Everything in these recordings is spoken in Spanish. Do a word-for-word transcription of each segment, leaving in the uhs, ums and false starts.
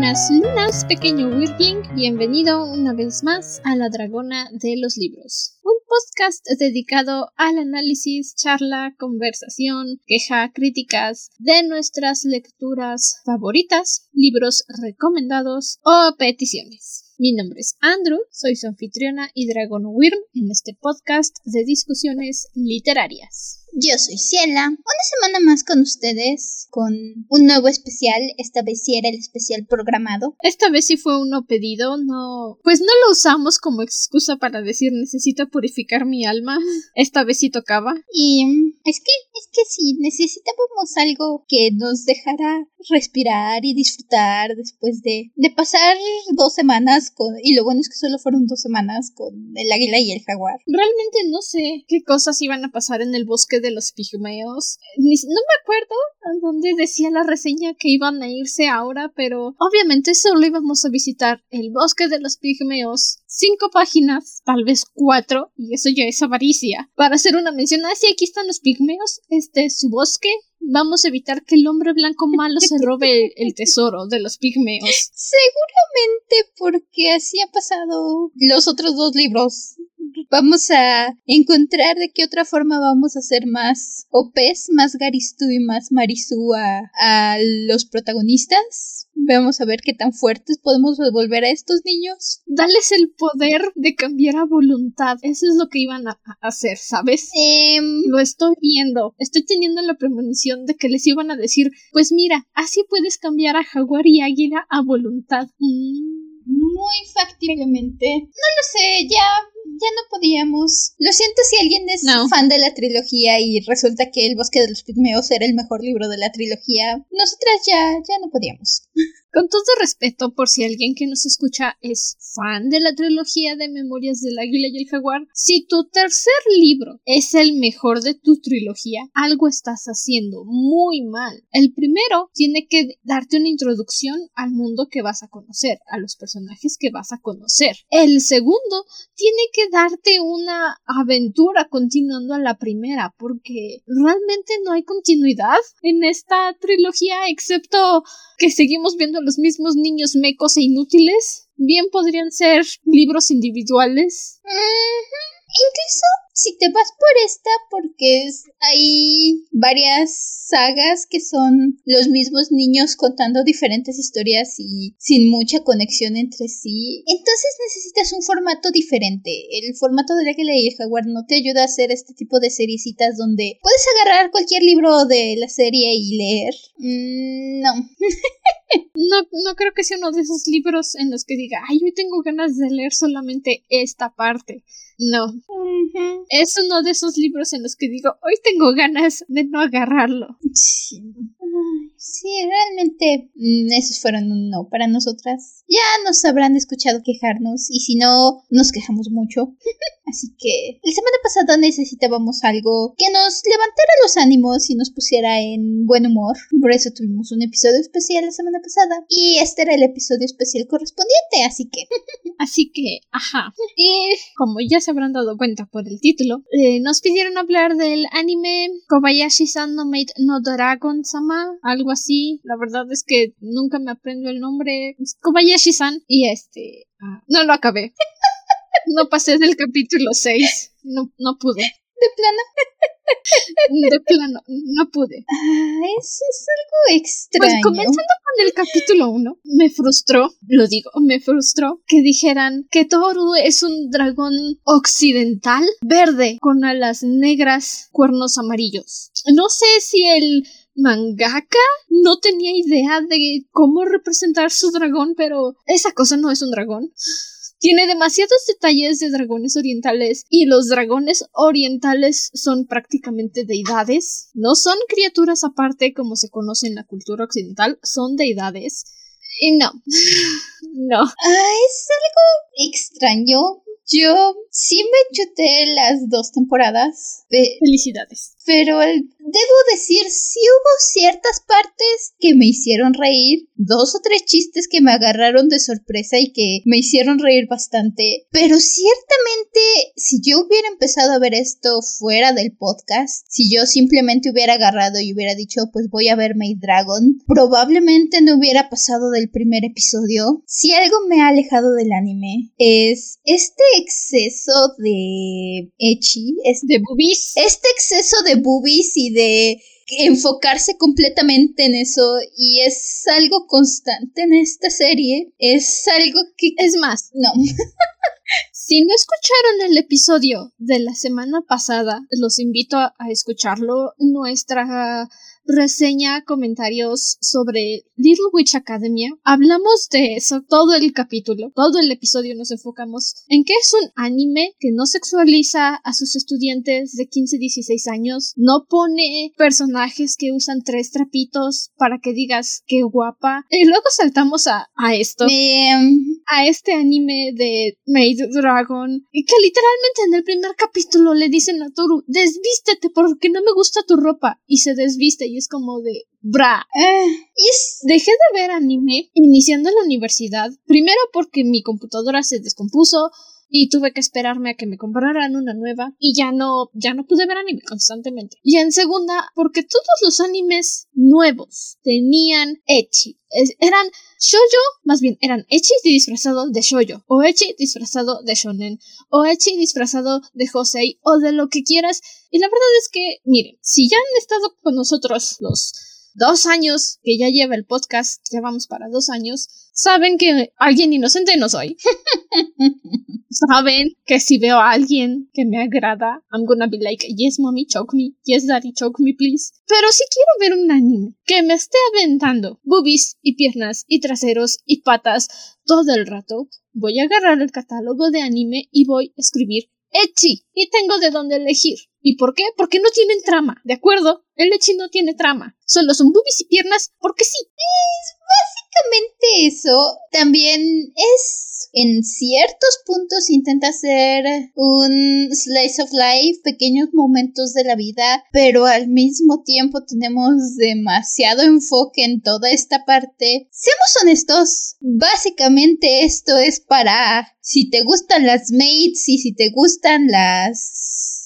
Buenas lunas, pequeño Weirdling, bienvenido una vez más a La Dragona de los Libros, un podcast dedicado al análisis, charla, conversación, queja, críticas de nuestras lecturas favoritas, libros recomendados o peticiones. Mi nombre es Andrew, soy su anfitriona y Dragon Wyrm en este podcast de discusiones literarias. Yo soy Ciela, una semana más con ustedes, con un nuevo especial. Esta vez sí era el especial programado. Esta vez sí fue uno pedido, no... Pues no lo usamos como excusa para decir necesito purificar mi alma. Esta vez sí tocaba. Y es que, es que sí, necesitábamos algo que nos dejara respirar y disfrutar después de, de pasar dos semanas. Con, y lo bueno es que solo fueron dos semanas con el águila y el jaguar. Realmente no sé qué cosas iban a pasar en el bosque de los pigmeos. Ni, no me acuerdo a dónde decía la reseña que iban a irse ahora, pero obviamente solo íbamos a visitar el bosque de los pigmeos. Cinco páginas, tal vez cuatro, y eso ya es avaricia. Para hacer una mención, así ah, aquí están los pigmeos, este es su bosque. Vamos a evitar que el hombre blanco malo se robe el tesoro de los pigmeos. Seguramente porque así ha pasado los otros dos libros. Vamos a encontrar de qué otra forma vamos a hacer más O Pes, más Garistú y más Marisú a, a los protagonistas. Vamos a ver qué tan fuertes podemos volver a estos niños. Dales el poder de cambiar a voluntad. Eso es lo que iban a hacer, ¿sabes? Eh... Lo estoy viendo. Estoy teniendo la premonición de que les iban a decir, pues mira, así puedes cambiar a jaguar y águila a voluntad. Mm, muy factiblemente. No lo sé, ya... Ya no podíamos. Lo siento si alguien es no. fan de la trilogía y resulta que El Bosque de los Pigmeos era el mejor libro de la trilogía. Nosotras ya, ya no podíamos. Con todo respeto por si alguien que nos escucha es fan de la trilogía de Memorias del Águila y el Jaguar, si tu tercer libro es el mejor de tu trilogía, algo estás haciendo muy mal. El primero tiene que darte una introducción al mundo que vas a conocer, a los personajes que vas a conocer. El segundo tiene que darte una aventura continuando a la primera, porque realmente no hay continuidad en esta trilogía, excepto que seguimos viendo los mismos niños mecos e inútiles. Bien podrían ser libros individuales. Uh-huh. Incluso si te vas por esta, porque es, hay varias sagas que son los mismos niños contando diferentes historias y sin mucha conexión entre sí, entonces necesitas un formato diferente. El formato del Águila y el Jaguar no te ayuda a hacer este tipo de seriecitas donde puedes agarrar cualquier libro de la serie y leer. Mm, no. no. No creo que sea uno de esos libros en los que diga, ay, hoy tengo ganas de leer solamente esta parte. No. Uh-huh. Es uno de esos libros en los que digo, hoy tengo ganas de no agarrarlo. Sí, sí, realmente esos fueron un no para nosotras. Ya nos habrán escuchado quejarnos y si no, nos quejamos mucho. Así que la semana pasada necesitábamos algo que nos levantara los ánimos y nos pusiera en buen humor. Por eso tuvimos un episodio especial la semana pasada y este era el episodio especial correspondiente, así que... así que, ajá. Y como ya se habrán dado cuenta por el título, eh, nos pidieron hablar del anime Kobayashi's Dragon Maid no Dragon-sama, algo así. La verdad es que nunca me aprendo el nombre. Es Kobayashi-san y este... Ah, no lo acabé. No pasé del capítulo seis. No, no pude. ¿De plano? De plano, no pude. Ah, eso es algo extraño. Pues comenzando con el capítulo uno, me frustró, lo digo, me frustró que dijeran que Tohru es un dragón occidental verde con alas negras, cuernos amarillos. No sé si el mangaka no tenía idea de cómo representar su dragón, pero esa cosa no es un dragón. Tiene demasiados detalles de dragones orientales y los dragones orientales son prácticamente deidades. No son criaturas aparte como se conoce en la cultura occidental, son deidades. Y no, no. Ah, es algo extraño. Yo sí me chuté las dos temporadas. De, Felicidades. Pero el, debo decir, sí hubo ciertas partes que me hicieron reír. Dos o tres chistes que me agarraron de sorpresa y que me hicieron reír bastante. Pero ciertamente, si yo hubiera empezado a ver esto fuera del podcast, si yo simplemente hubiera agarrado y hubiera dicho, pues voy a ver Maid Dragon, probablemente no hubiera pasado del primer episodio. Si algo me ha alejado del anime es este exceso de ecchi, es de boobies, este exceso de boobies y de enfocarse completamente en eso, y es algo constante en esta serie, es algo que es más, no. Si no escucharon el episodio de la semana pasada, los invito a escucharlo, nuestra reseña, comentarios sobre Little Witch Academy. Hablamos de eso todo el capítulo, todo el episodio nos enfocamos en que es un anime que no sexualiza a sus estudiantes de quince a dieciséis años, no pone personajes que usan tres trapitos para que digas qué guapa. Y luego saltamos a, a esto, Bien. a este anime de Maid Dragon, y que literalmente en el primer capítulo le dicen a Tohru, desvístete porque no me gusta tu ropa, y se desviste y es como de bra. Eh. Y es, dejé de ver anime iniciando la universidad, primero porque mi computadora se descompuso y tuve que esperarme a que me compraran una nueva y ya no, ya no pude ver anime constantemente. Y en segunda, porque todos los animes nuevos tenían ecchi. Es, eran shoujo, más bien eran ecchi disfrazado de shoujo, o ecchi disfrazado de shonen, o ecchi disfrazado de josei, o de lo que quieras. Y la verdad es que, miren, si ya han estado con nosotros los dos años que ya lleva el podcast, ya vamos para dos años, saben que alguien inocente no soy. Saben que si veo a alguien que me agrada, I'm gonna be like, yes mommy, choke me, yes daddy, choke me please. Pero si quiero ver un anime que me esté aventando boobies y piernas y traseros y patas todo el rato, voy a agarrar el catálogo de anime y voy a escribir ecchi, y tengo de dónde elegir. ¿Y por qué? Porque no tienen trama, ¿de acuerdo? El ecchi no tiene trama, solo son boobies y piernas porque sí. Es básicamente eso. También es, en ciertos puntos intenta hacer un slice of life, pequeños momentos de la vida, pero al mismo tiempo tenemos demasiado enfoque en toda esta parte. Seamos honestos, básicamente esto es para si te gustan las maids y si te gustan las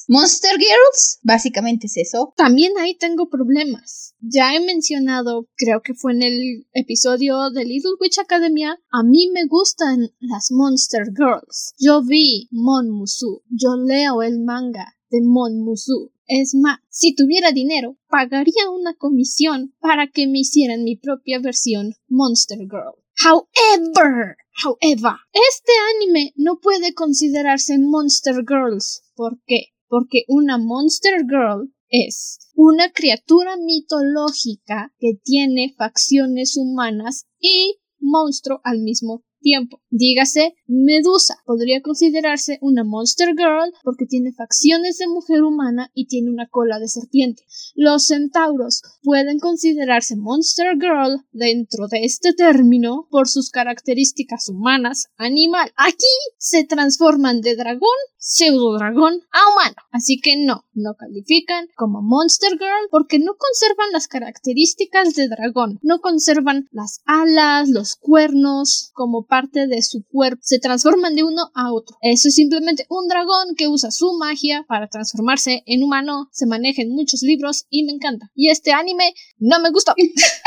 Monster Girls, básicamente es eso. También ahí tengo problemas. Ya he mencionado, creo que fue en el episodio de Little Witch Academia, a mí me gustan las Monster Girls. Yo vi Mon Musu, yo leo el manga de Mon Musu. Es más, si tuviera dinero, pagaría una comisión para que me hicieran mi propia versión Monster Girl. However, however, este anime no puede considerarse Monster Girls. ¿Por qué? Porque una Monster Girl es una criatura mitológica que tiene facciones humanas y monstruo al mismo tiempo. Dígase, Medusa podría considerarse una Monster Girl porque tiene facciones de mujer humana y tiene una cola de serpiente. Los centauros pueden considerarse Monster Girl dentro de este término por sus características humanas animal. Aquí se transforman de dragón, pseudo dragón, a humano. Así que no, no califican como Monster Girl porque no conservan las características de dragón. No conservan las alas, los cuernos como parte de su cuerpo. Se transforman de uno a otro. Eso es simplemente un dragón que usa su magia para transformarse en humano. Se maneja en muchos libros y me encanta. Y este anime no me gustó. es...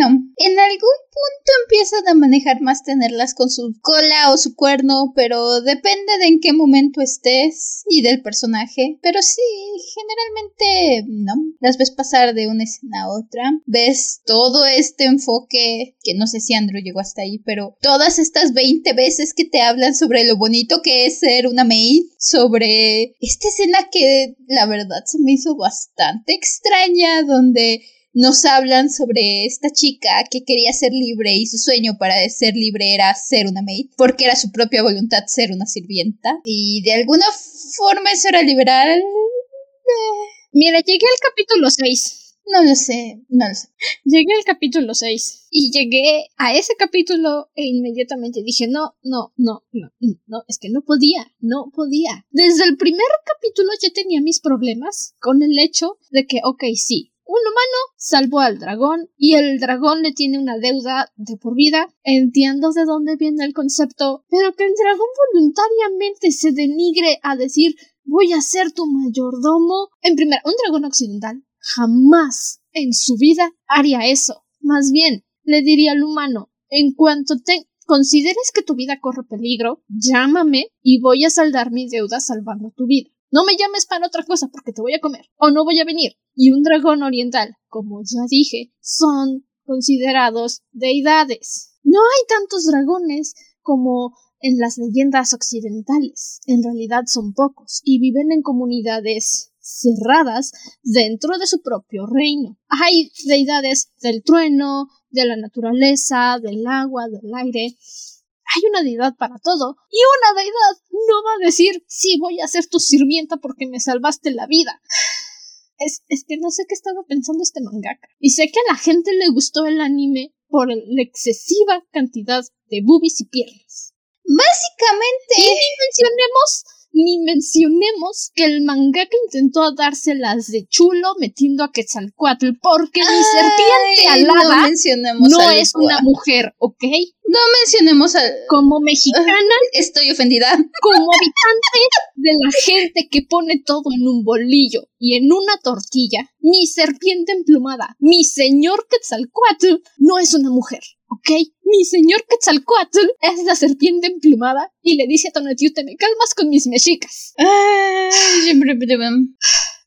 No. En algún punto empiezan a manejar más tenerlas con su cola o su cuerno, pero depende de en qué momento estés y del personaje. Pero sí, generalmente no. Las ves pasar de una escena a otra. Ves todo este enfoque, que no sé si Andrew llegó hasta ahí, pero todas estas veinte veces que te hablan sobre lo bonito que es ser una maid, sobre esta escena que la verdad se me hizo bastante extraña, donde nos hablan sobre esta chica que quería ser libre y su sueño para ser libre era ser una maid, porque era su propia voluntad ser una sirvienta. Y de alguna forma eso era liberal. Mira, llegué al capítulo seis. No lo sé, no lo sé. Llegué al capítulo seis y llegué a ese capítulo e inmediatamente dije, no, no, no, no, no, es que no podía, no podía. Desde el primer capítulo ya tenía mis problemas con el hecho de que, ok, sí, un humano salvó al dragón y el dragón le tiene una deuda de por vida. Entiendo de dónde viene el concepto, pero que el dragón voluntariamente se denigre a decir, voy a ser tu mayordomo. En primer, un dragón occidental jamás en su vida haría eso. Más bien, le diría al humano, en cuanto te consideres que tu vida corre peligro, llámame y voy a saldar mi deuda salvando tu vida. No me llames para otra cosa porque te voy a comer o no voy a venir. Y un dragón oriental, como ya dije, son considerados deidades. No hay tantos dragones como en las leyendas occidentales. En realidad son pocos y viven en comunidades cerradas dentro de su propio reino. Hay deidades del trueno, de la naturaleza, del agua, del aire. Hay una deidad para todo y una deidad no va a decir sí, voy a ser tu sirvienta porque me salvaste la vida. Es, es que no sé qué estaba pensando este mangaka. Y sé que a la gente le gustó el anime por la excesiva cantidad de boobies y piernas. Básicamente... Y ni mencionemos... Ni mencionemos que el mangaka intentó dárselas de chulo metiendo a Quetzalcóatl, porque Ay, mi serpiente alada no, no es una mujer, ¿ok? No mencionemos al... Como mexicana... Estoy ofendida. Como habitante de la gente que pone todo en un bolillo y en una tortilla, mi serpiente emplumada, mi señor Quetzalcóatl, no es una mujer, ¿ok? Mi señor Quetzalcóatl es la serpiente emplumada y le dice a Tonatiu, te me calmas con mis mexicas.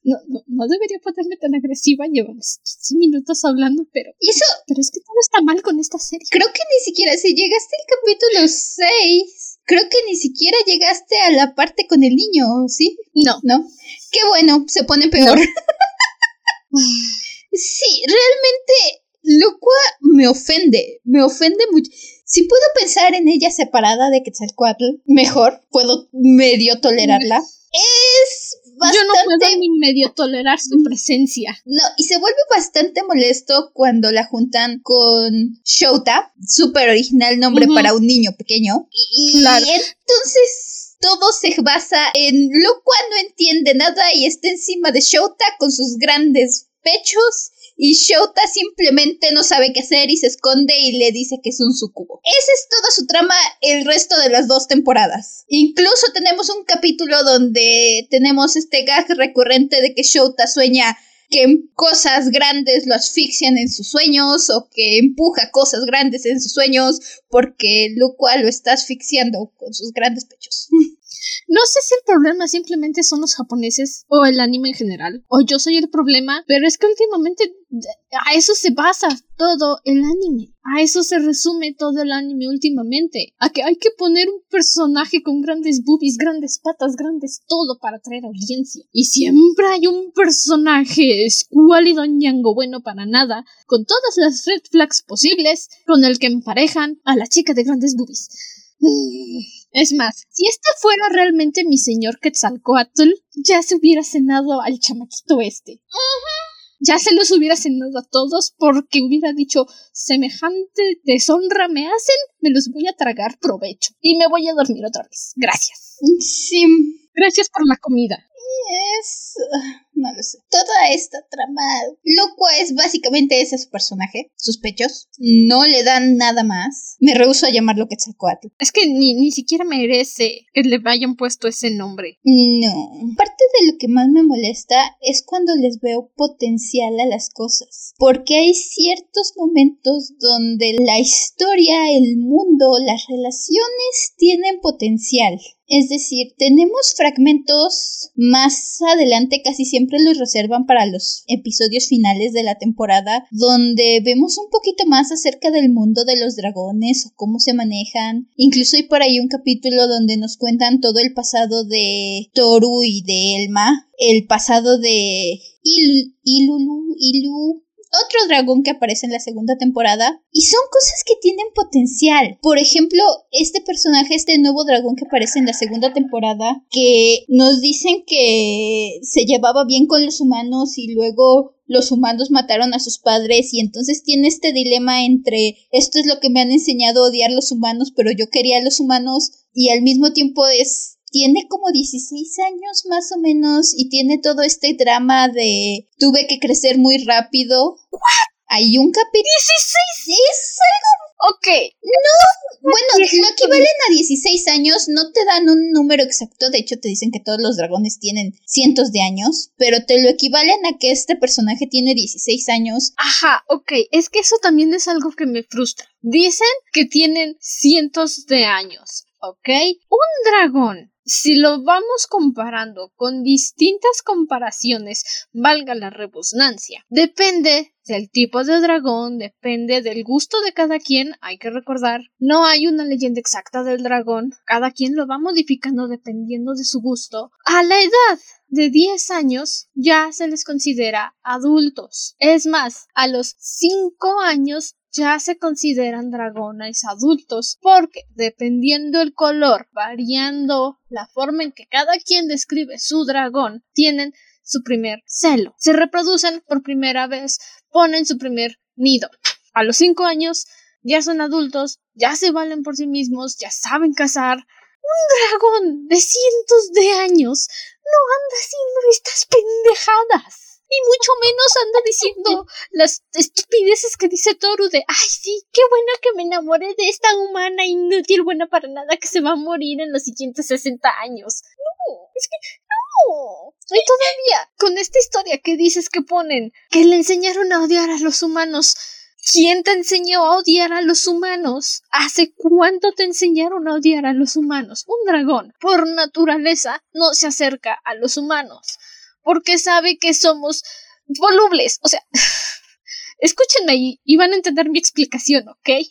No, no, no debería ponerme tan agresiva, llevamos quince minutos hablando, pero... Eso... Pero es que todo está mal con esta serie. Creo que ni siquiera, si llegaste al capítulo seis, creo que ni siquiera llegaste a la parte con el niño, ¿sí? No. No. Qué bueno, se pone peor. No. Sí, realmente... Lucoa me ofende, me ofende mucho. Si puedo pensar en ella separada de Quetzalcóatl, mejor, puedo medio tolerarla. Es bastante... Yo no puedo ni medio tolerar su presencia. No, y se vuelve bastante molesto cuando la juntan con Shouta, súper original nombre uh-huh. para un niño pequeño. Y, claro. y entonces... Todo se basa en Lucoa no entiende nada y está encima de Shouta con sus grandes pechos y Shouta simplemente no sabe qué hacer y se esconde y le dice que es un sucubo. Esa es toda su trama el resto de las dos temporadas. Incluso tenemos un capítulo donde tenemos este gag recurrente de que Shouta sueña que cosas grandes lo asfixian en sus sueños o que empuja cosas grandes en sus sueños porque Lucoa lo está asfixiando con sus grandes pechos. No sé si el problema simplemente son los japoneses o el anime en general, o yo soy el problema, pero es que últimamente a eso se basa todo el anime, a eso se resume todo el anime últimamente, a que hay que poner un personaje con grandes boobies, grandes patas, grandes todo para atraer audiencia, y siempre hay un personaje escuálido ñango bueno para nada, con todas las red flags posibles, con el que emparejan a la chica de grandes boobies. Es más, si este fuera realmente mi señor Quetzalcóatl, ya se hubiera cenado al chamaquito este. Uh-huh. Ya se los hubiera cenado a todos porque hubiera dicho, semejante deshonra me hacen, me los voy a tragar, provecho. Y me voy a dormir otra vez. Gracias. Sí. Gracias por la comida. Es... no lo sé. Toda esta trama... Lucoa es básicamente ese su personaje. Sus pechos. No le dan nada más. Me rehúso a llamarlo Quetzalcóatl. Es que ni, ni siquiera merece que le hayan puesto ese nombre. No. Parte de lo que más me molesta es cuando les veo potencial a las cosas. Porque hay ciertos momentos donde la historia, el mundo, las relaciones tienen potencial. Es decir, tenemos fragmentos más adelante, casi siempre los reservan para los episodios finales de la temporada, donde vemos un poquito más acerca del mundo de los dragones o cómo se manejan. Incluso hay por ahí un capítulo donde nos cuentan todo el pasado de Tohru y de Elma, el pasado de Ilulu, Ilulu, Ilu, otro dragón que aparece en la segunda temporada. Y son cosas que tienen potencial. Por ejemplo, este personaje, este nuevo dragón que aparece en la segunda temporada, que nos dicen que se llevaba bien con los humanos y luego los humanos mataron a sus padres, y entonces tiene este dilema entre esto es lo que me han enseñado a odiar los humanos, pero yo quería a los humanos, y al mismo tiempo es... tiene como dieciséis años más o menos y tiene todo este drama de tuve que crecer muy rápido. ¿What? Hay un capítulo... ¿dieciséis? Es algo... Ok. No, bueno, lo equivalen a dieciséis años, no te dan un número exacto, de hecho te dicen que todos los dragones tienen cientos de años, pero te lo equivalen a que este personaje tiene dieciséis años. Ajá, ok, es que eso también es algo que me frustra. Dicen que tienen cientos de años, ok. Un dragón, si lo vamos comparando con distintas comparaciones, valga la redundancia, depende del tipo de dragón, depende del gusto de cada quien, hay que recordar, no hay una leyenda exacta del dragón, cada quien lo va modificando dependiendo de su gusto. A la edad de diez años ya se les considera adultos, es más, a los cinco años ya se consideran dragones adultos, porque dependiendo el color, variando la forma en que cada quien describe su dragón, tienen su primer celo, se reproducen por primera vez, ponen su primer nido. A los cinco años ya son adultos, ya se valen por sí mismos, ya saben cazar. Un dragón de cientos de años no anda haciendo estas pendejadas. Y mucho menos anda diciendo las estupideces que dice Tohru de ay sí, qué bueno que me enamoré de esta humana inútil, buena para nada, que se va a morir en los siguientes sesenta años. No, es que no. Y todavía, con esta historia que dices que ponen, que le enseñaron a odiar a los humanos. ¿Quién te enseñó a odiar a los humanos? ¿Hace cuánto te enseñaron a odiar a los humanos? Un dragón, por naturaleza, no se acerca a los humanos. Porque sabe que somos volubles. O sea, escúchenme y, y van a entender mi explicación, ¿ok?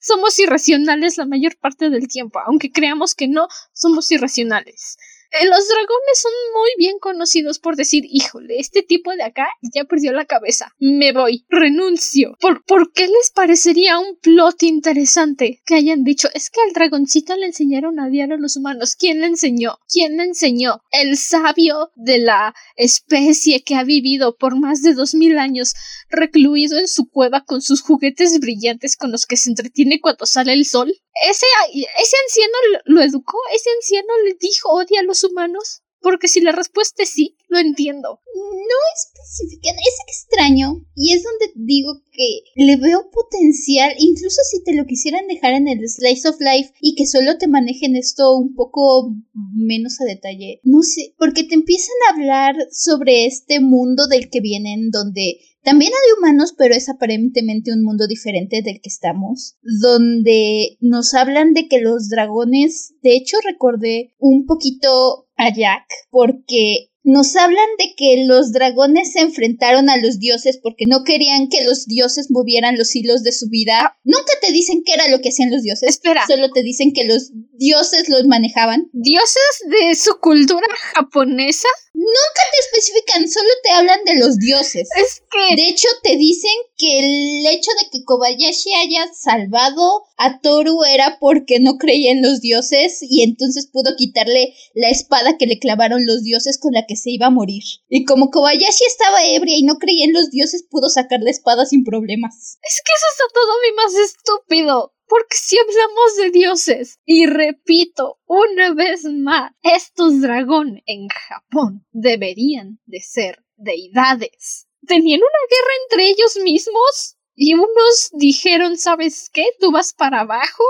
Somos irracionales la mayor parte del tiempo. Aunque creamos que no, somos irracionales. Eh, los dragones son muy bien conocidos por decir, híjole, este tipo de acá ya perdió la cabeza. Me voy, renuncio. ¿Por, ¿por qué les parecería un plot interesante que hayan dicho, es que al dragoncito le enseñaron a odiar a los humanos? ¿Quién le enseñó? ¿Quién le enseñó? El sabio de la especie que ha vivido por más de dos mil años recluido en su cueva con sus juguetes brillantes con los que se entretiene cuando sale el sol. Ese, ese anciano lo educó, ese anciano le dijo odia a los humanos, porque si la respuesta es sí, lo entiendo. No especifican, es extraño, y es donde digo que le veo potencial, incluso si te lo quisieran dejar en el Slice of Life y que solo te manejen esto un poco menos a detalle, no sé, porque te empiezan a hablar sobre este mundo del que vienen, donde... también hay humanos, pero es aparentemente un mundo diferente del que estamos, donde nos hablan de que los dragones, de hecho recordé un poquito a Jack, porque nos hablan de que los dragones se enfrentaron a los dioses porque no querían que los dioses movieran los hilos de su vida. Ah. Nunca te dicen qué era lo que hacían los dioses. Espera. Solo te dicen que los dioses los manejaban. ¿Dioses de su cultura japonesa? Nunca te especifican, solo te hablan de los dioses. Es que... de hecho, te dicen que el hecho de que Kobayashi haya salvado a Tohru era porque no creía en los dioses y entonces pudo quitarle la espada que le clavaron los dioses con la que se iba a morir. Y como Kobayashi estaba ebria y no creía en los dioses, pudo sacar la espada sin problemas. Es que eso está todavía más estúpido. Porque si hablamos de dioses, y repito una vez más, estos dragones en Japón deberían de ser deidades. ¿Tenían una guerra entre ellos mismos? Y unos dijeron, ¿sabes qué? ¿Tú vas para abajo?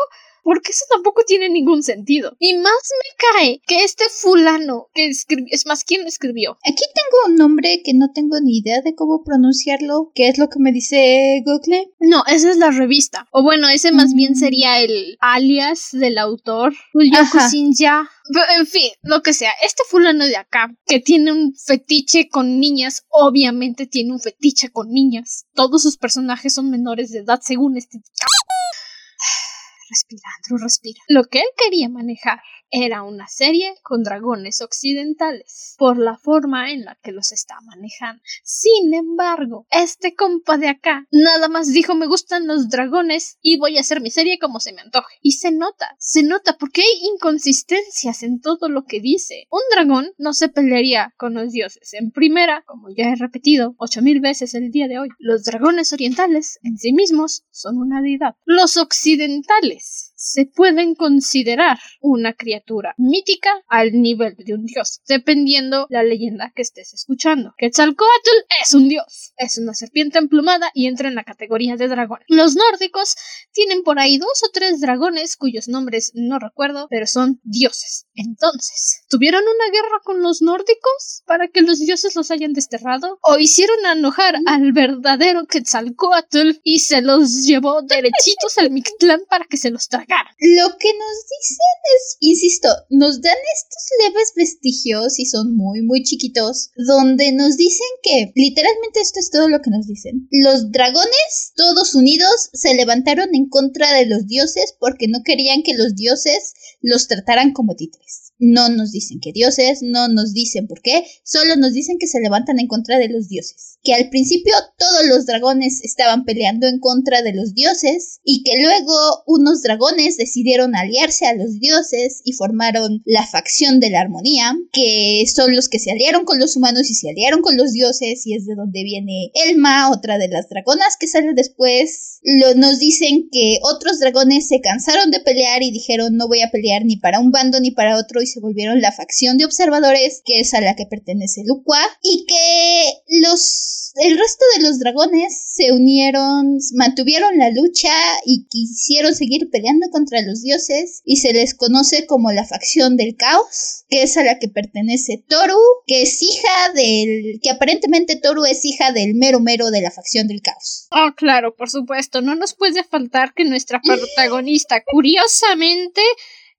Porque eso tampoco tiene ningún sentido. Y más me cae que este fulano que escribió... es más, ¿quién lo escribió? Aquí tengo un nombre que no tengo ni idea de cómo pronunciarlo. ¿Qué es lo que me dice Google? No, esa es la revista. O bueno, ese más mm. bien sería el alias del autor. Uyoku Shinya. En fin, lo que sea. Este fulano de acá, que tiene un fetiche con niñas, obviamente tiene un fetiche con niñas. Todos sus personajes son menores de edad según este... Respira, Andrew, respira. Lo que él quería manejar era una serie con dragones occidentales, por la forma en la que los está manejando. Sin embargo, este compa de acá nada más dijo me gustan los dragones y voy a hacer mi serie como se me antoje. Y se nota, se nota porque hay inconsistencias en todo lo que dice. Un dragón no se pelearía con los dioses. En primera, como ya he repetido ocho mil veces el día de hoy, los dragones orientales en sí mismos son una deidad. Los occidentales se pueden considerar una criatura mítica al nivel de un dios, dependiendo la leyenda que estés escuchando. Quetzalcóatl es un dios, es una serpiente emplumada y entra en la categoría de dragón. Los nórdicos tienen por ahí dos o tres dragones cuyos nombres no recuerdo, pero son dioses. Entonces, ¿tuvieron una guerra con los nórdicos para que los dioses los hayan desterrado? ¿O hicieron enojar al verdadero Quetzalcóatl y se los llevó derechitos al Mictlán para que se los traigan? Lo que nos dicen es, insisto, nos dan estos leves vestigios y son muy muy chiquitos, donde nos dicen que, literalmente esto es todo lo que nos dicen, los dragones todos unidos se levantaron en contra de los dioses porque no querían que los dioses los trataran como títeres. No nos dicen qué dioses, no nos dicen por qué, solo nos dicen que se levantan en contra de los dioses. Que al principio todos los dragones estaban peleando en contra de los dioses y que luego unos dragones decidieron aliarse a los dioses y formaron la facción de la armonía, que son los que se aliaron con los humanos y se aliaron con los dioses, y es de donde viene Elma, otra de las dragonas que sale después. Lo, nos dicen que otros dragones se cansaron de pelear y dijeron no voy a pelear ni para un bando ni para otro, se volvieron la facción de observadores, que es a la que pertenece Lucoa, y que los el resto de los dragones se unieron, mantuvieron la lucha y quisieron seguir peleando contra los dioses, y se les conoce como la facción del caos, que es a la que pertenece Tohru, que es hija del... que aparentemente Tohru es hija del mero mero de la facción del caos. Oh, claro, por supuesto, no nos puede faltar que nuestra protagonista, curiosamente,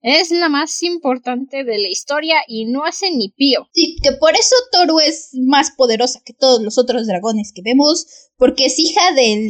es la más importante de la historia y no hace ni pío. Sí, que por eso Tohru es más poderosa que todos los otros dragones que vemos, porque es hija del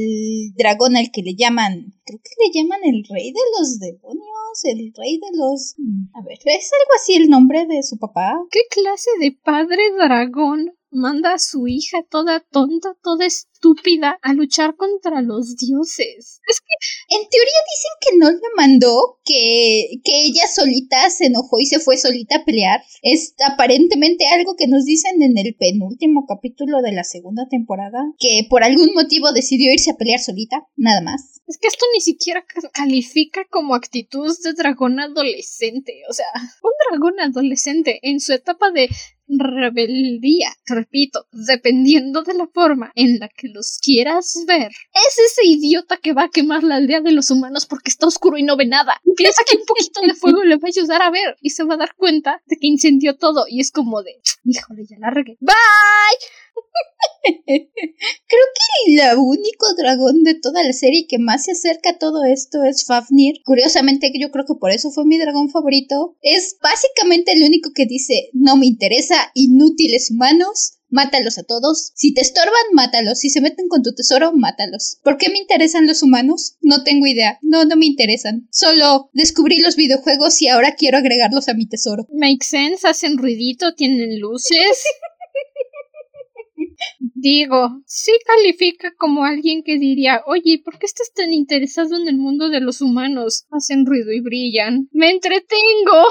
dragón al que le llaman, creo que le llaman el rey de los demonios, el rey de los... A ver, ¿es algo así el nombre de su papá? ¿Qué clase de padre dragón manda a su hija toda tonta, toda estúpida, a luchar contra los dioses? Es que en teoría dicen que no la mandó, que, que ella solita se enojó y se fue solita a pelear. Es aparentemente algo que nos dicen en el penúltimo capítulo de la segunda temporada, que por algún motivo decidió irse a pelear solita, nada más. Es que esto ni siquiera califica como actitud de dragón adolescente. O sea, un dragón adolescente en su etapa de rebeldía, repito, dependiendo de la forma en la que los quieras ver, es ese idiota que va a quemar la aldea de los humanos porque está oscuro y no ve nada. Piensa que un poquito de fuego le va a ayudar a ver y se va a dar cuenta de que incendió todo y es como de, híjole, ya la regué. ¡Bye! Creo que el único dragón de toda la serie que más se acerca a todo esto es Fafnir. Curiosamente, yo creo que por eso fue mi dragón favorito. Es básicamente el único que dice, no me interesa, inútiles humanos, mátalos a todos. Si te estorban, mátalos. Si se meten con tu tesoro, mátalos. ¿Por qué me interesan los humanos? No tengo idea. No, no me interesan. Solo descubrí los videojuegos y ahora quiero agregarlos a mi tesoro. Make sense, hacen ruidito, tienen luces... Digo, sí califica como alguien que diría, oye, ¿por qué estás tan interesado en el mundo de los humanos? Hacen ruido y brillan. ¡Me entretengo!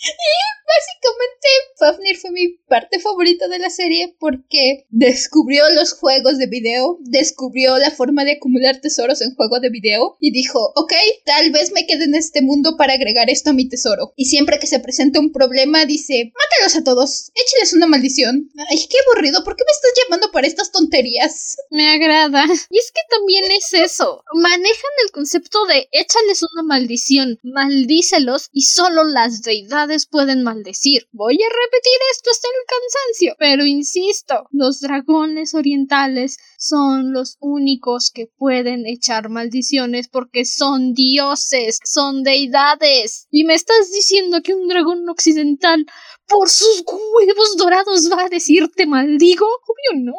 Y básicamente Fafnir fue mi parte favorita de la serie porque descubrió los juegos de video, descubrió la forma de acumular tesoros en juegos de video y dijo, ok, tal vez me quede en este mundo para agregar esto a mi tesoro. Y siempre que se presenta un problema dice, mátalos a todos, échales una maldición. Ay, qué aburrido, ¿por qué me estás llamando para estas tonterías? Me agrada. Y es que también es eso, manejan el concepto de échales una maldición, maldícelos y solo las deidades pueden maldecir. Voy a repetir esto hasta el cansancio, pero insisto, los dragones orientales son los únicos que pueden echar maldiciones porque son dioses, son deidades. Y me estás diciendo que un dragón occidental por sus huevos dorados va a decirte maldigo. Obvio no.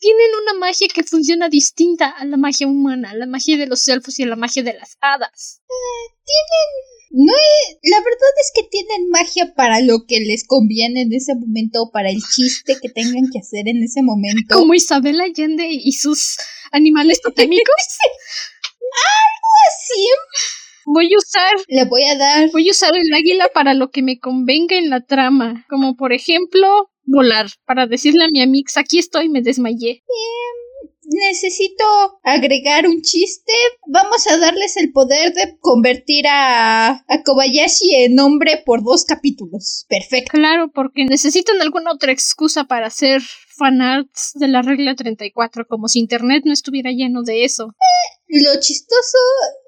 Tienen una magia que funciona distinta a la magia humana, a la magia de los elfos y a la magia de las hadas. Eh, tienen... No es, la verdad es que tienen magia para lo que les conviene en ese momento, para el chiste que tengan que hacer en ese momento. Como Isabel Allende y sus animales totémicos. Algo así. Voy a usar... Le voy a dar... Voy a usar el águila para lo que me convenga en la trama. Como por ejemplo, volar. Para decirle a mi amix, aquí estoy, me desmayé. Bien. Necesito agregar un chiste. Vamos a darles el poder de convertir a, a Kobayashi en hombre por dos capítulos. Perfecto. Claro, porque necesitan alguna otra excusa para hacer fanarts de la regla treinta y cuatro, como si internet no estuviera lleno de eso. Eh, lo chistoso,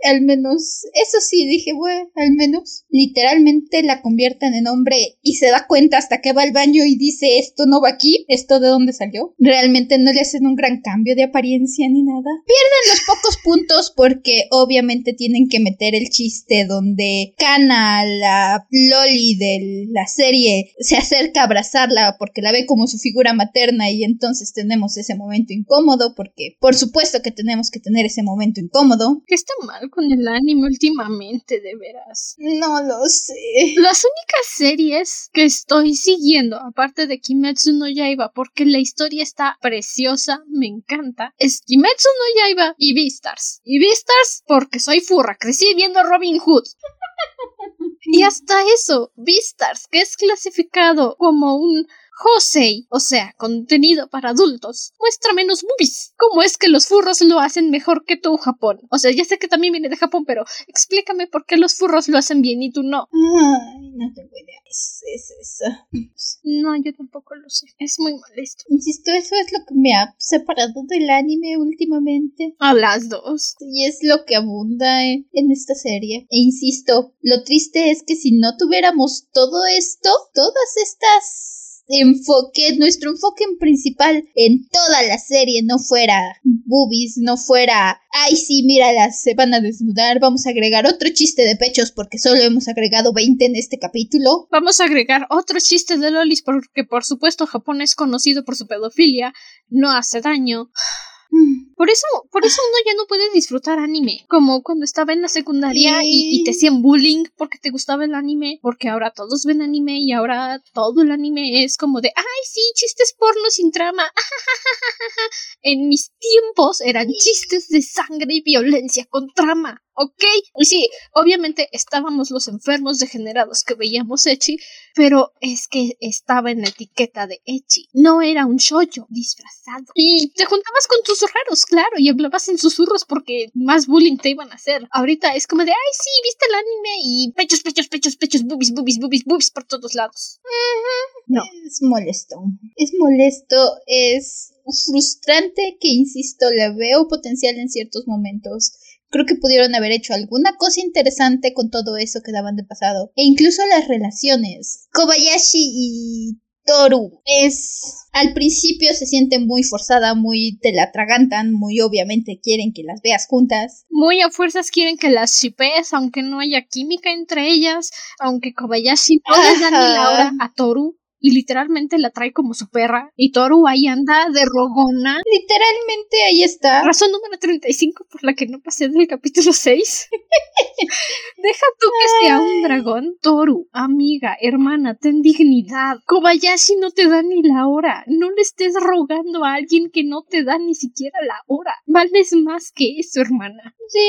al menos, eso sí, dije, bueno, al menos, literalmente la convierten en hombre y se da cuenta hasta que va al baño y dice, esto no va aquí, esto de dónde salió. Realmente no le hacen un gran cambio de apariencia ni nada. Pierden los pocos puntos porque obviamente tienen que meter el chiste donde Kana, la loli de la serie, se acerca a abrazarla porque la ve como su figura materna. Y entonces tenemos ese momento incómodo, porque por supuesto que tenemos que tener ese momento incómodo. ¿Qué está mal con el anime últimamente, de veras? No lo sé. Las únicas series que estoy siguiendo, aparte de Kimetsu no Yaiba, porque la historia está preciosa, me encanta, es Kimetsu no Yaiba y Beastars. Y Beastars porque soy furra, crecí viendo Robin Hood. Y hasta eso, Beastars, que es clasificado como un josei, o sea, contenido para adultos, muestra menos movies. ¿Cómo es que los furros lo hacen mejor que tú, Japón? O sea, ya sé que también viene de Japón, pero explícame por qué los furros lo hacen bien y tú no. Ay, no tengo idea. Es, es eso. No, yo tampoco lo sé. Es muy molesto. Insisto, eso es lo que me ha separado del anime últimamente. A las dos. Y es lo que abunda eh, en esta serie. E insisto, lo triste es que si no tuviéramos todo esto, todas estas... enfoque, nuestro enfoque principal en toda la serie no fuera boobies, no fuera ay sí, míralas, se van a desnudar, vamos a agregar otro chiste de pechos porque solo hemos agregado veinte en este capítulo, vamos a agregar otro chiste de lolis porque por supuesto Japón es conocido por su pedofilia, no hace daño. Por eso, por eso uno ya no puede disfrutar anime, como cuando estaba en la secundaria y, y te hacían bullying porque te gustaba el anime, porque ahora todos ven anime y ahora todo el anime es como de, ay sí, chistes porno sin trama. En mis tiempos eran chistes de sangre y violencia con trama, ¿ok? Y sí, obviamente estábamos los enfermos degenerados que veíamos ecchi, pero es que estaba en la etiqueta de ecchi. No era un shoujo disfrazado. Y te juntabas con tus raros, claro, y hablabas en susurros porque más bullying te iban a hacer. Ahorita es como de, ay, sí, viste el anime y pechos, pechos, pechos, pechos, boobies, boobies, boobies, boobies por todos lados. Uh-huh. No. Es molesto. Es molesto, es frustrante que, insisto, le veo potencial en ciertos momentos. Creo que pudieron haber hecho alguna cosa interesante con todo eso que daban de pasado. E incluso las relaciones. Kobayashi y Tohru es... Al principio se sienten muy forzada, muy te la atragantan, muy obviamente quieren que las veas juntas. Muy a fuerzas quieren que las shippees, aunque no haya química entre ellas, aunque Kobayashi no les da ni la hora a Tohru. Y literalmente la trae como su perra. Y Tohru ahí anda de rogona. Literalmente ahí está. Razón número treinta y cinco por la que no pasé del capítulo seis. Deja tú que sea un dragón. Tohru, amiga, hermana, ten dignidad. Kobayashi no te da ni la hora. No le estés rogando a alguien que no te da ni siquiera la hora. Vales más que eso, hermana. Sí.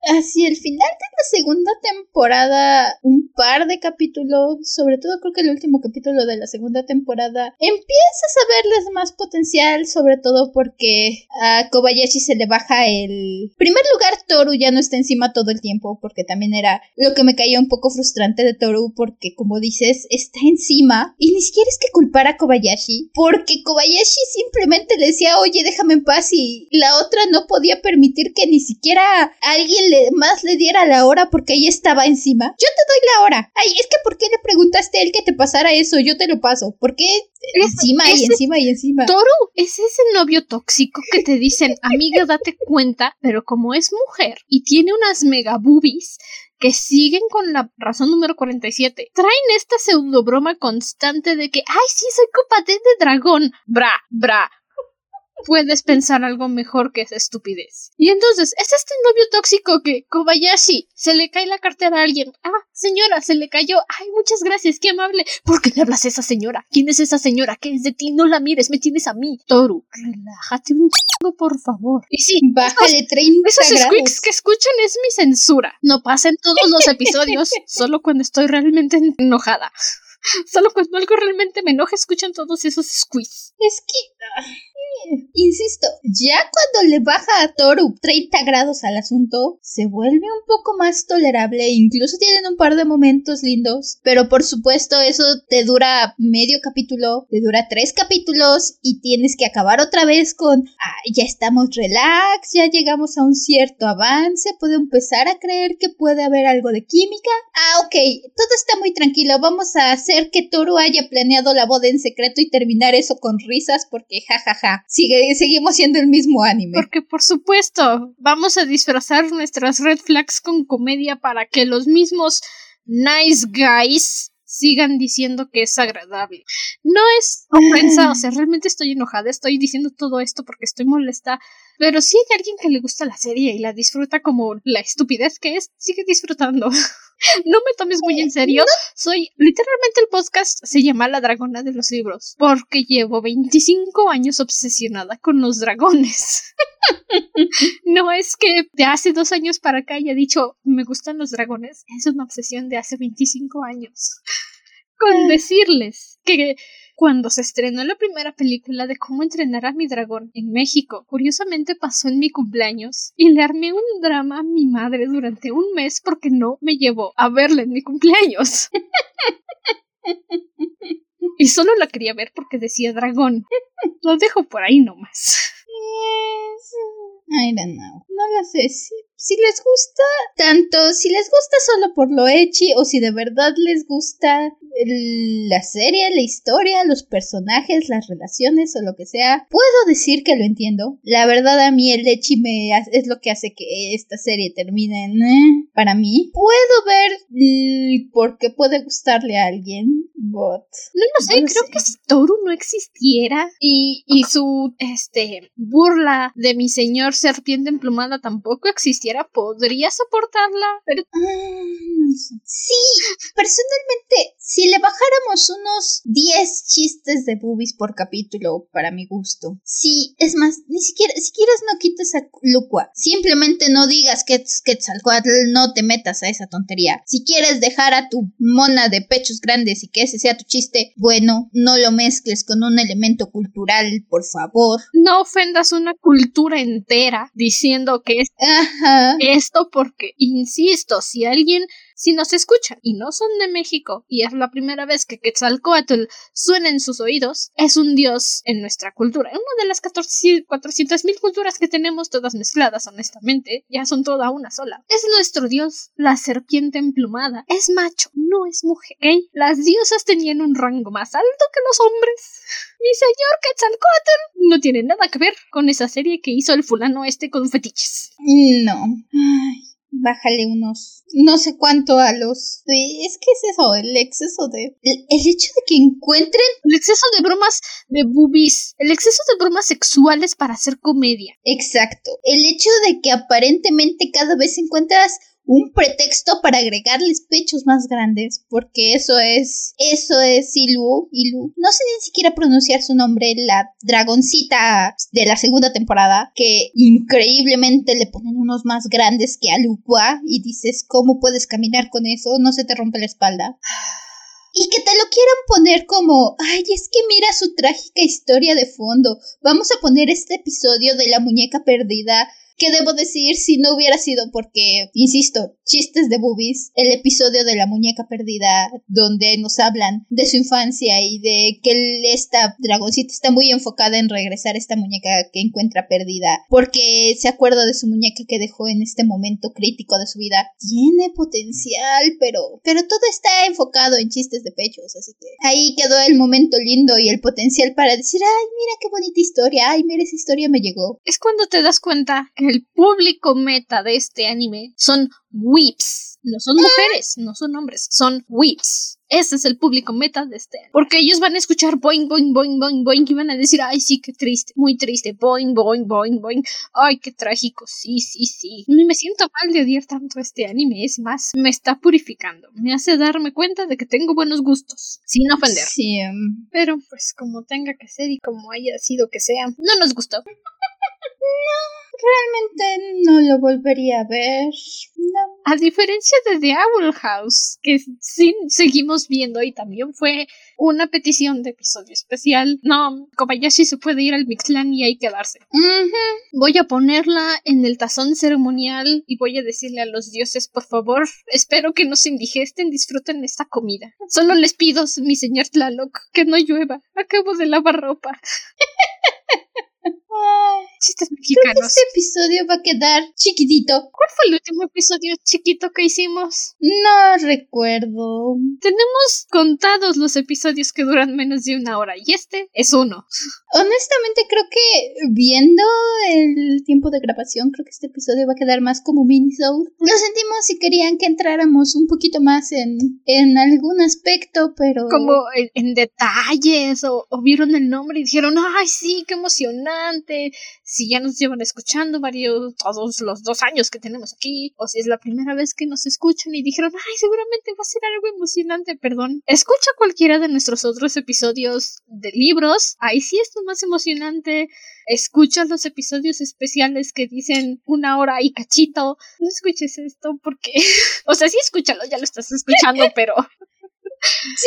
Hacia el final de la segunda temporada, un par de capítulos, sobre todo creo que el último capítulo de la segunda temporada, empiezas a verles más potencial, sobre todo porque a Kobayashi se le baja el... En primer lugar, Tohru ya no está encima todo el tiempo, porque también era lo que me caía un poco frustrante de Tohru, porque como dices, está encima, y ni siquiera es que culpar a Kobayashi, porque Kobayashi simplemente le decía, oye, déjame en paz, y la otra no podía permitir que ni siquiera alguien Le, más le diera la hora porque ella estaba encima. Yo te doy la hora. Ay, es que ¿por qué le preguntaste a él que te pasara eso? Yo te lo paso. ¿Por qué encima ese, y encima y encima? Tohru es ese novio tóxico que te dicen, amiga, date cuenta, pero como es mujer y tiene unas mega boobies que siguen con la razón número cuarenta y siete. Traen esta pseudo broma constante de que, ay, sí, soy copa de dragón. Bra, bra. puedes pensar algo mejor que esa estupidez. Y entonces, es este novio tóxico que Kobayashi, se le cae la cartera a alguien. Ah, señora, se le cayó. Ay, muchas gracias, qué amable. ¿Por qué le hablas a esa señora? ¿Quién es esa señora? ¿Qué es de ti? No la mires, me tienes a mí. Tohru, relájate un chingo, por favor. Y sí, bájale treinta esos gramos. Esos squeaks que escuchan es mi censura. No pasen todos los episodios, solo cuando estoy realmente enojada. Solo cuando algo realmente me enoja escuchan todos esos squeaks. Es que... insisto, ya cuando le baja a Tohru treinta grados al asunto, se vuelve un poco más tolerable. Incluso tienen un par de momentos lindos, pero por supuesto eso te dura medio capítulo, te dura tres capítulos y tienes que acabar otra vez con ah, ya estamos relax, ya llegamos a un cierto avance, puedo empezar a creer que puede haber algo de química. Ah, ok, todo está muy tranquilo, vamos a hacer que Tohru haya planeado la boda en secreto y terminar eso con risas porque jajaja. Ja, ja. Sigue, seguimos siendo el mismo anime. Porque por supuesto, vamos a disfrazar nuestras red flags con comedia para que los mismos nice guys sigan diciendo que es agradable. No es ofensa, o sea, realmente estoy enojada, estoy diciendo todo esto porque estoy molesta. Pero si hay alguien que le gusta la serie y la disfruta como la estupidez que es, sigue disfrutando. No me tomes muy en serio. Soy, literalmente el podcast se llama La Dragona de los Libros, porque llevo veinticinco años obsesionada con los dragones. No es que de hace dos años para acá haya dicho, me gustan los dragones. Es una obsesión de hace veinticinco años. Con decirles que... cuando se estrenó la primera película de Cómo entrenar a mi dragón en México, curiosamente pasó en mi cumpleaños y le armé un drama a mi madre durante un mes porque no me llevó a verla en mi cumpleaños. Y solo la quería ver porque decía dragón. Lo dejo por ahí nomás. Yes. I don't know. No lo sé. Si, si les gusta tanto, si les gusta solo por lo ecchi o si de verdad les gusta el, la serie, la historia, los personajes, las relaciones o lo que sea, puedo decir que lo entiendo. La verdad a mí el ecchi me es lo que hace que esta serie termine en eh, para mí. Puedo ver el, por qué puede gustarle a alguien. But, no lo sé, no creo sé. Que si Tohru no existiera y, y su este burla de mi señor serpiente emplumada tampoco existiera, podría soportarla. Pero... Mm, sí, personalmente, si le bajáramos unos diez chistes de boobies por capítulo, para mi gusto. Sí, es más, ni siquiera, si quieres no quites a Lucoa. Simplemente no digas que Quetzalcóatl, no te metas a esa tontería. Si quieres dejar a tu mona de pechos grandes y que ese sea tu chiste, bueno, no lo mezcles con un elemento cultural, por favor. No ofendas una cultura entera diciendo que es Ajá. esto porque, insisto, si alguien... si nos escucha y no son de México y es la primera vez que Quetzalcóatl suena en sus oídos, es un dios en nuestra cultura. Una de las cuatrocientas mil culturas que tenemos, todas mezcladas, honestamente, ya son toda una sola. Es nuestro dios, la serpiente emplumada. Es macho, no es mujer. ¿Okay? Las diosas tenían un rango más alto que los hombres. Mi señor Quetzalcóatl no tiene nada que ver con esa serie que hizo el fulano este con fetiches. No. Ay. Bájale unos no sé cuánto a los... Es que es eso, el exceso de... El, el hecho de que encuentren... el exceso de bromas de boobies. El exceso de bromas sexuales para hacer comedia. Exacto. El hecho de que aparentemente cada vez encuentras un pretexto para agregarles pechos más grandes, porque eso es, eso es Ilulu, Ilulu, no sé ni siquiera pronunciar su nombre, la dragoncita de la segunda temporada, que increíblemente le ponen unos más grandes que a Lucoa, y dices, ¿cómo puedes caminar con eso? No se te rompe la espalda. Y que te lo quieran poner como, ay, es que mira su trágica historia de fondo, vamos a poner este episodio de la muñeca perdida, que debo decir si no hubiera sido porque, insisto, chistes de boobies, el episodio de la muñeca perdida donde nos hablan de su infancia y de que esta dragoncita está muy enfocada en regresar esta muñeca que encuentra perdida porque se acuerda de su muñeca que dejó en este momento crítico de su vida. Tiene potencial, pero, pero todo está enfocado en chistes de pechos, así que ahí quedó el momento lindo y el potencial para decir, ay, mira qué bonita historia, ay, mira esa historia me llegó. Es cuando te das cuenta que el público meta de este anime son weeps. No son mujeres, no son hombres, son weeps. Ese es el público meta de este anime. Porque ellos van a escuchar boing, boing, boing, boing, boing y van a decir, ay sí, qué triste, muy triste, boing, boing, boing, boing, ay qué trágico, sí, sí, sí. Me siento mal de odiar tanto este anime, es más, me está purificando, me hace darme cuenta de que tengo buenos gustos, sin ofender. Sí, pero pues como tenga que ser y como haya sido que sea, no nos gustó. No, realmente no lo volvería a ver, no. A diferencia de The Owl House, que sí seguimos viendo y también fue una petición de episodio especial. No, Kobayashi se puede ir al Mictlán y ahí quedarse. Uh-huh. Voy a ponerla en el tazón ceremonial y voy a decirle a los dioses, por favor, espero que no se indigesten, disfruten esta comida. Solo les pido, mi señor Tlaloc, que no llueva. Acabo de lavar ropa. Ay, chistes mexicanos. Creo que este episodio va a quedar chiquitito. ¿Cuál fue el último episodio chiquito que hicimos? No recuerdo. Tenemos contados los episodios que duran menos de una hora y este es uno. Honestamente creo que viendo el tiempo de grabación, creo que este episodio va a quedar más como minisode. Lo sentimos si querían que entráramos un poquito más en, en algún aspecto, pero... Como en, en detalles o, o vieron el nombre y dijeron, ay sí, qué emocionante. Si ya nos llevan escuchando varios, todos los dos años que tenemos aquí, o si es la primera vez que nos escuchan y dijeron, ay, seguramente va a ser algo emocionante, perdón. Escucha cualquiera de nuestros otros episodios de libros, ahí sí es lo más emocionante. Escucha los episodios especiales que dicen una hora y cachito. No escuches esto porque, o sea, sí escúchalo, ya lo estás escuchando, pero...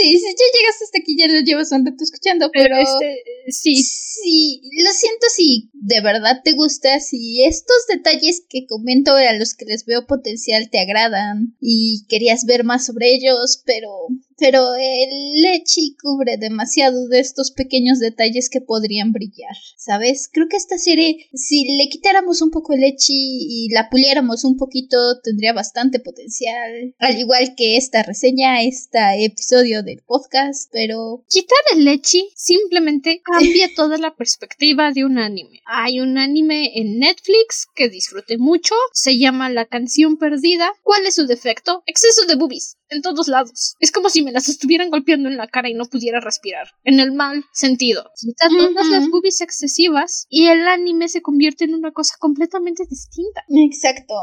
Sí, si ya llegas hasta aquí ya lo llevas un rato escuchando, pero, pero este, sí, sí, lo siento si de verdad te gusta, si estos detalles que comento a los que les veo potencial te agradan y querías ver más sobre ellos, pero, pero el lechi cubre demasiado de estos pequeños detalles que podrían brillar, ¿sabes? Creo que esta serie, si le quitáramos un poco el lechi y la puliéramos un poquito, tendría bastante potencial, al igual que esta reseña, esta episodio del podcast, pero... Quitar el lechi simplemente cambia toda la perspectiva de un anime. Hay un anime en Netflix que disfruté mucho, se llama La Canción Perdida. ¿Cuál es su defecto? Exceso de boobies, en todos lados. Es como si me las estuvieran golpeando en la cara y no pudiera respirar, en el mal sentido. Quita todas uh-huh. las boobies excesivas y el anime se convierte en una cosa completamente distinta. Exacto.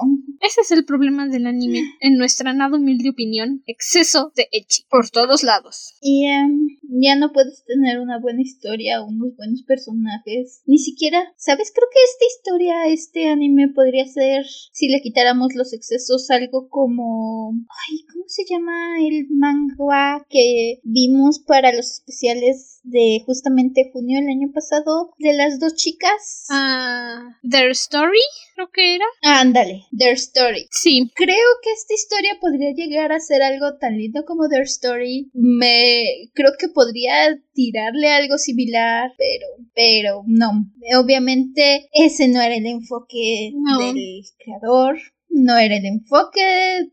Ese es el problema del anime, en nuestra nada humilde opinión, exceso de ecchi. Por todos lados. Y um, ya no puedes tener una buena historia, unos buenos personajes. Ni siquiera, ¿sabes? Creo que esta historia, este anime podría ser, si le quitáramos los excesos, algo como... Ay, ¿cómo se llama el manga que vimos para los especiales de justamente junio del año pasado? De las dos chicas. Ah, uh, Their Story, creo que era. Ándale, ah, Their Story. Sí. Creo que esta historia podría llegar a ser algo tan lindo como Their Story. Story, me creo que podría tirarle algo similar, pero, pero no. Obviamente ese no era el enfoque no. del creador. No era el enfoque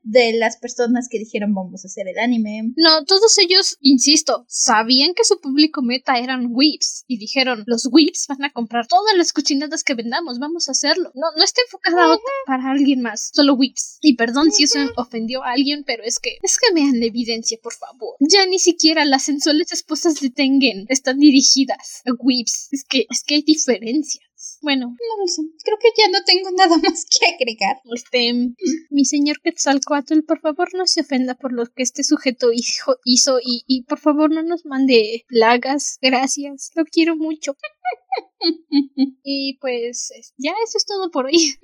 de las personas que dijeron vamos a hacer el anime. No, todos ellos, insisto, sabían que su público meta eran weebs y dijeron, los weebs van a comprar todas las cochinadas que vendamos, vamos a hacerlo. No, no está enfocada uh-huh. para alguien más, solo weebs. Y perdón uh-huh. si eso ofendió a alguien, pero es que, es que vean la evidencia, por favor. Ya ni siquiera las sensuales esposas de Tengen están dirigidas a weebs. Es que, es que hay diferencia. Bueno, no sé, creo que ya no tengo nada más que agregar. Este, mi señor Quetzalcóatl, por favor no se ofenda por lo que este sujeto hizo, hizo y, y por favor no nos mande plagas, gracias, lo quiero mucho. Y pues ya eso es todo por hoy.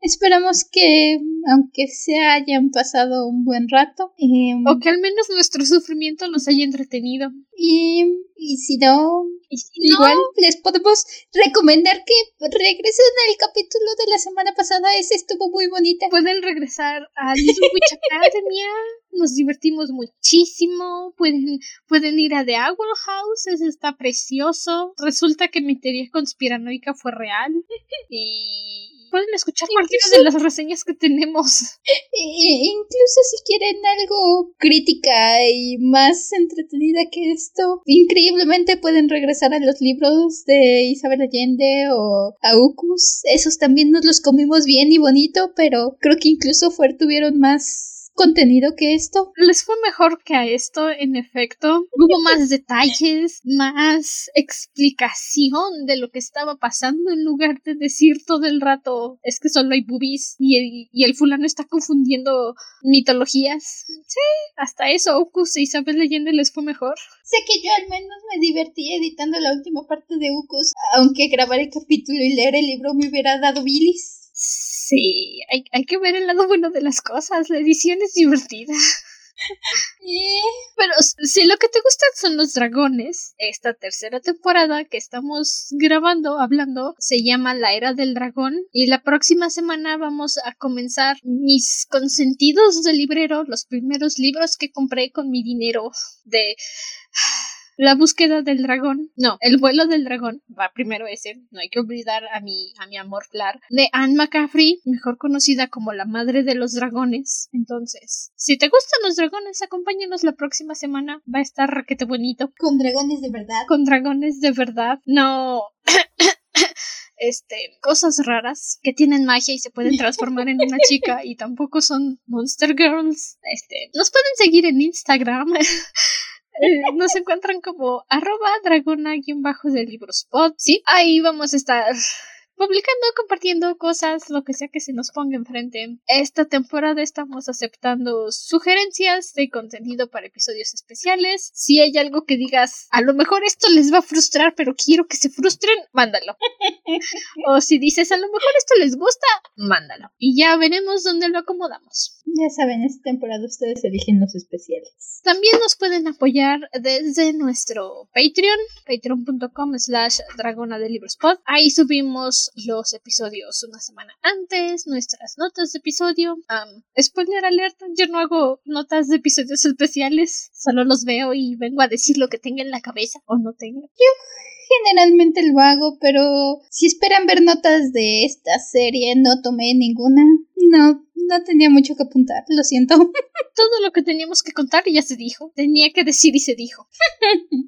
Esperamos que, aunque se hayan pasado un buen rato... Eh, o que al menos nuestro sufrimiento nos haya entretenido. Y, y si no... ¿Y si igual no? Les podemos recomendar que regresen al capítulo de la semana pasada. Ese estuvo muy bonita. Pueden regresar a Little Witch Academy. Nos divertimos muchísimo. Pueden, pueden ir a The Owl House. Eso está precioso. Resulta que mi teoría conspiranoica fue real. Y... Pueden escuchar cualquiera de las reseñas que tenemos. Incluso si quieren algo crítica y más entretenida que esto, increíblemente pueden regresar a los libros de Isabel Allende o Aucus. Esos también nos los comimos bien y bonito, pero creo que incluso fue, tuvieron más contenido que esto. Les fue mejor que a esto, en efecto. Hubo más detalles, más explicación de lo que estaba pasando en lugar de decir todo el rato, es que solo hay boobies y el, y el fulano está confundiendo mitologías. Sí, hasta eso Aucus e Isabel Allende les fue mejor. Sé que yo al menos me divertí editando la última parte de Aucus, aunque grabar el capítulo y leer el libro me hubiera dado bilis. Sí, hay, hay que ver el lado bueno de las cosas, la edición es divertida. Eh, pero si lo que te gustan son los dragones, esta tercera temporada que estamos grabando, hablando, se llama La Era del Dragón, y la próxima semana vamos a comenzar mis consentidos de librero, los primeros libros que compré con mi dinero de... La búsqueda del dragón, no, el vuelo del dragón, va primero ese, no hay que olvidar a mi, a mi amor Flar, de Anne McCaffrey, mejor conocida como la madre de los dragones. Entonces, si te gustan los dragones, acompáñanos la próxima semana, va a estar requete bonito. Con dragones de verdad. Con dragones de verdad, no... Este, cosas raras que tienen magia y se pueden transformar en una chica y tampoco son Monster Girls. Este, nos pueden seguir en Instagram. Nos encuentran como arroba dragona guión bajo de librospot, ¿sí? Ahí vamos a estar publicando, compartiendo cosas, lo que sea que se nos ponga enfrente. Esta temporada estamos aceptando sugerencias de contenido para episodios especiales. Si hay algo que digas, a lo mejor esto les va a frustrar, pero quiero que se frustren, mándalo. O si dices, a lo mejor esto les gusta, mándalo. Y ya veremos dónde lo acomodamos. Ya saben, esta temporada ustedes eligen los especiales. También nos pueden apoyar desde nuestro Patreon, patreon.com slash dragona de librospot. Ahí subimos los episodios una semana antes, nuestras notas de episodio. Um, spoiler alerta, yo no hago notas de episodios especiales, solo los veo y vengo a decir lo que tenga en la cabeza o no tenga. Yo generalmente lo hago, pero si esperan ver notas de esta serie, no tomé ninguna. No, no tenía mucho que apuntar, lo siento. Todo lo que teníamos que contar ya se dijo. Tenía que decir y se dijo.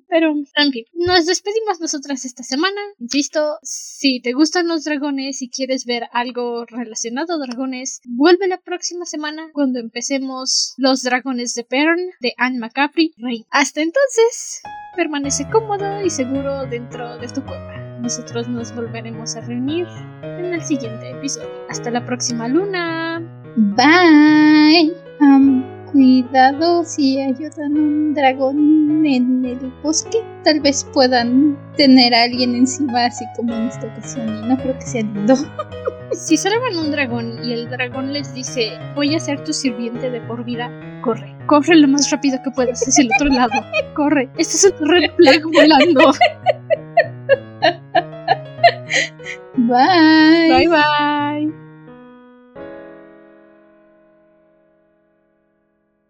Pero, en fin, nos despedimos nosotras esta semana. Insisto, si te gustan los dragones y quieres ver algo relacionado a dragones, vuelve la próxima semana cuando empecemos Los Dragones de Pern de Anne McCaffrey. Hasta entonces, permanece cómodo y seguro dentro de tu cueva. Nosotros nos volveremos a reunir en el siguiente episodio. Hasta la próxima luna. Bye. Um, cuidado si ayudan a un dragón en el bosque. Tal vez puedan tener a alguien encima, así como en esta ocasión. Y no creo que sea lindo. Si salvan un dragón y el dragón les dice, voy a ser tu sirviente de por vida, corre. Corre lo más rápido que puedas hacia el otro lado. Corre. Este es un red flag volando. Bye. Bye bye.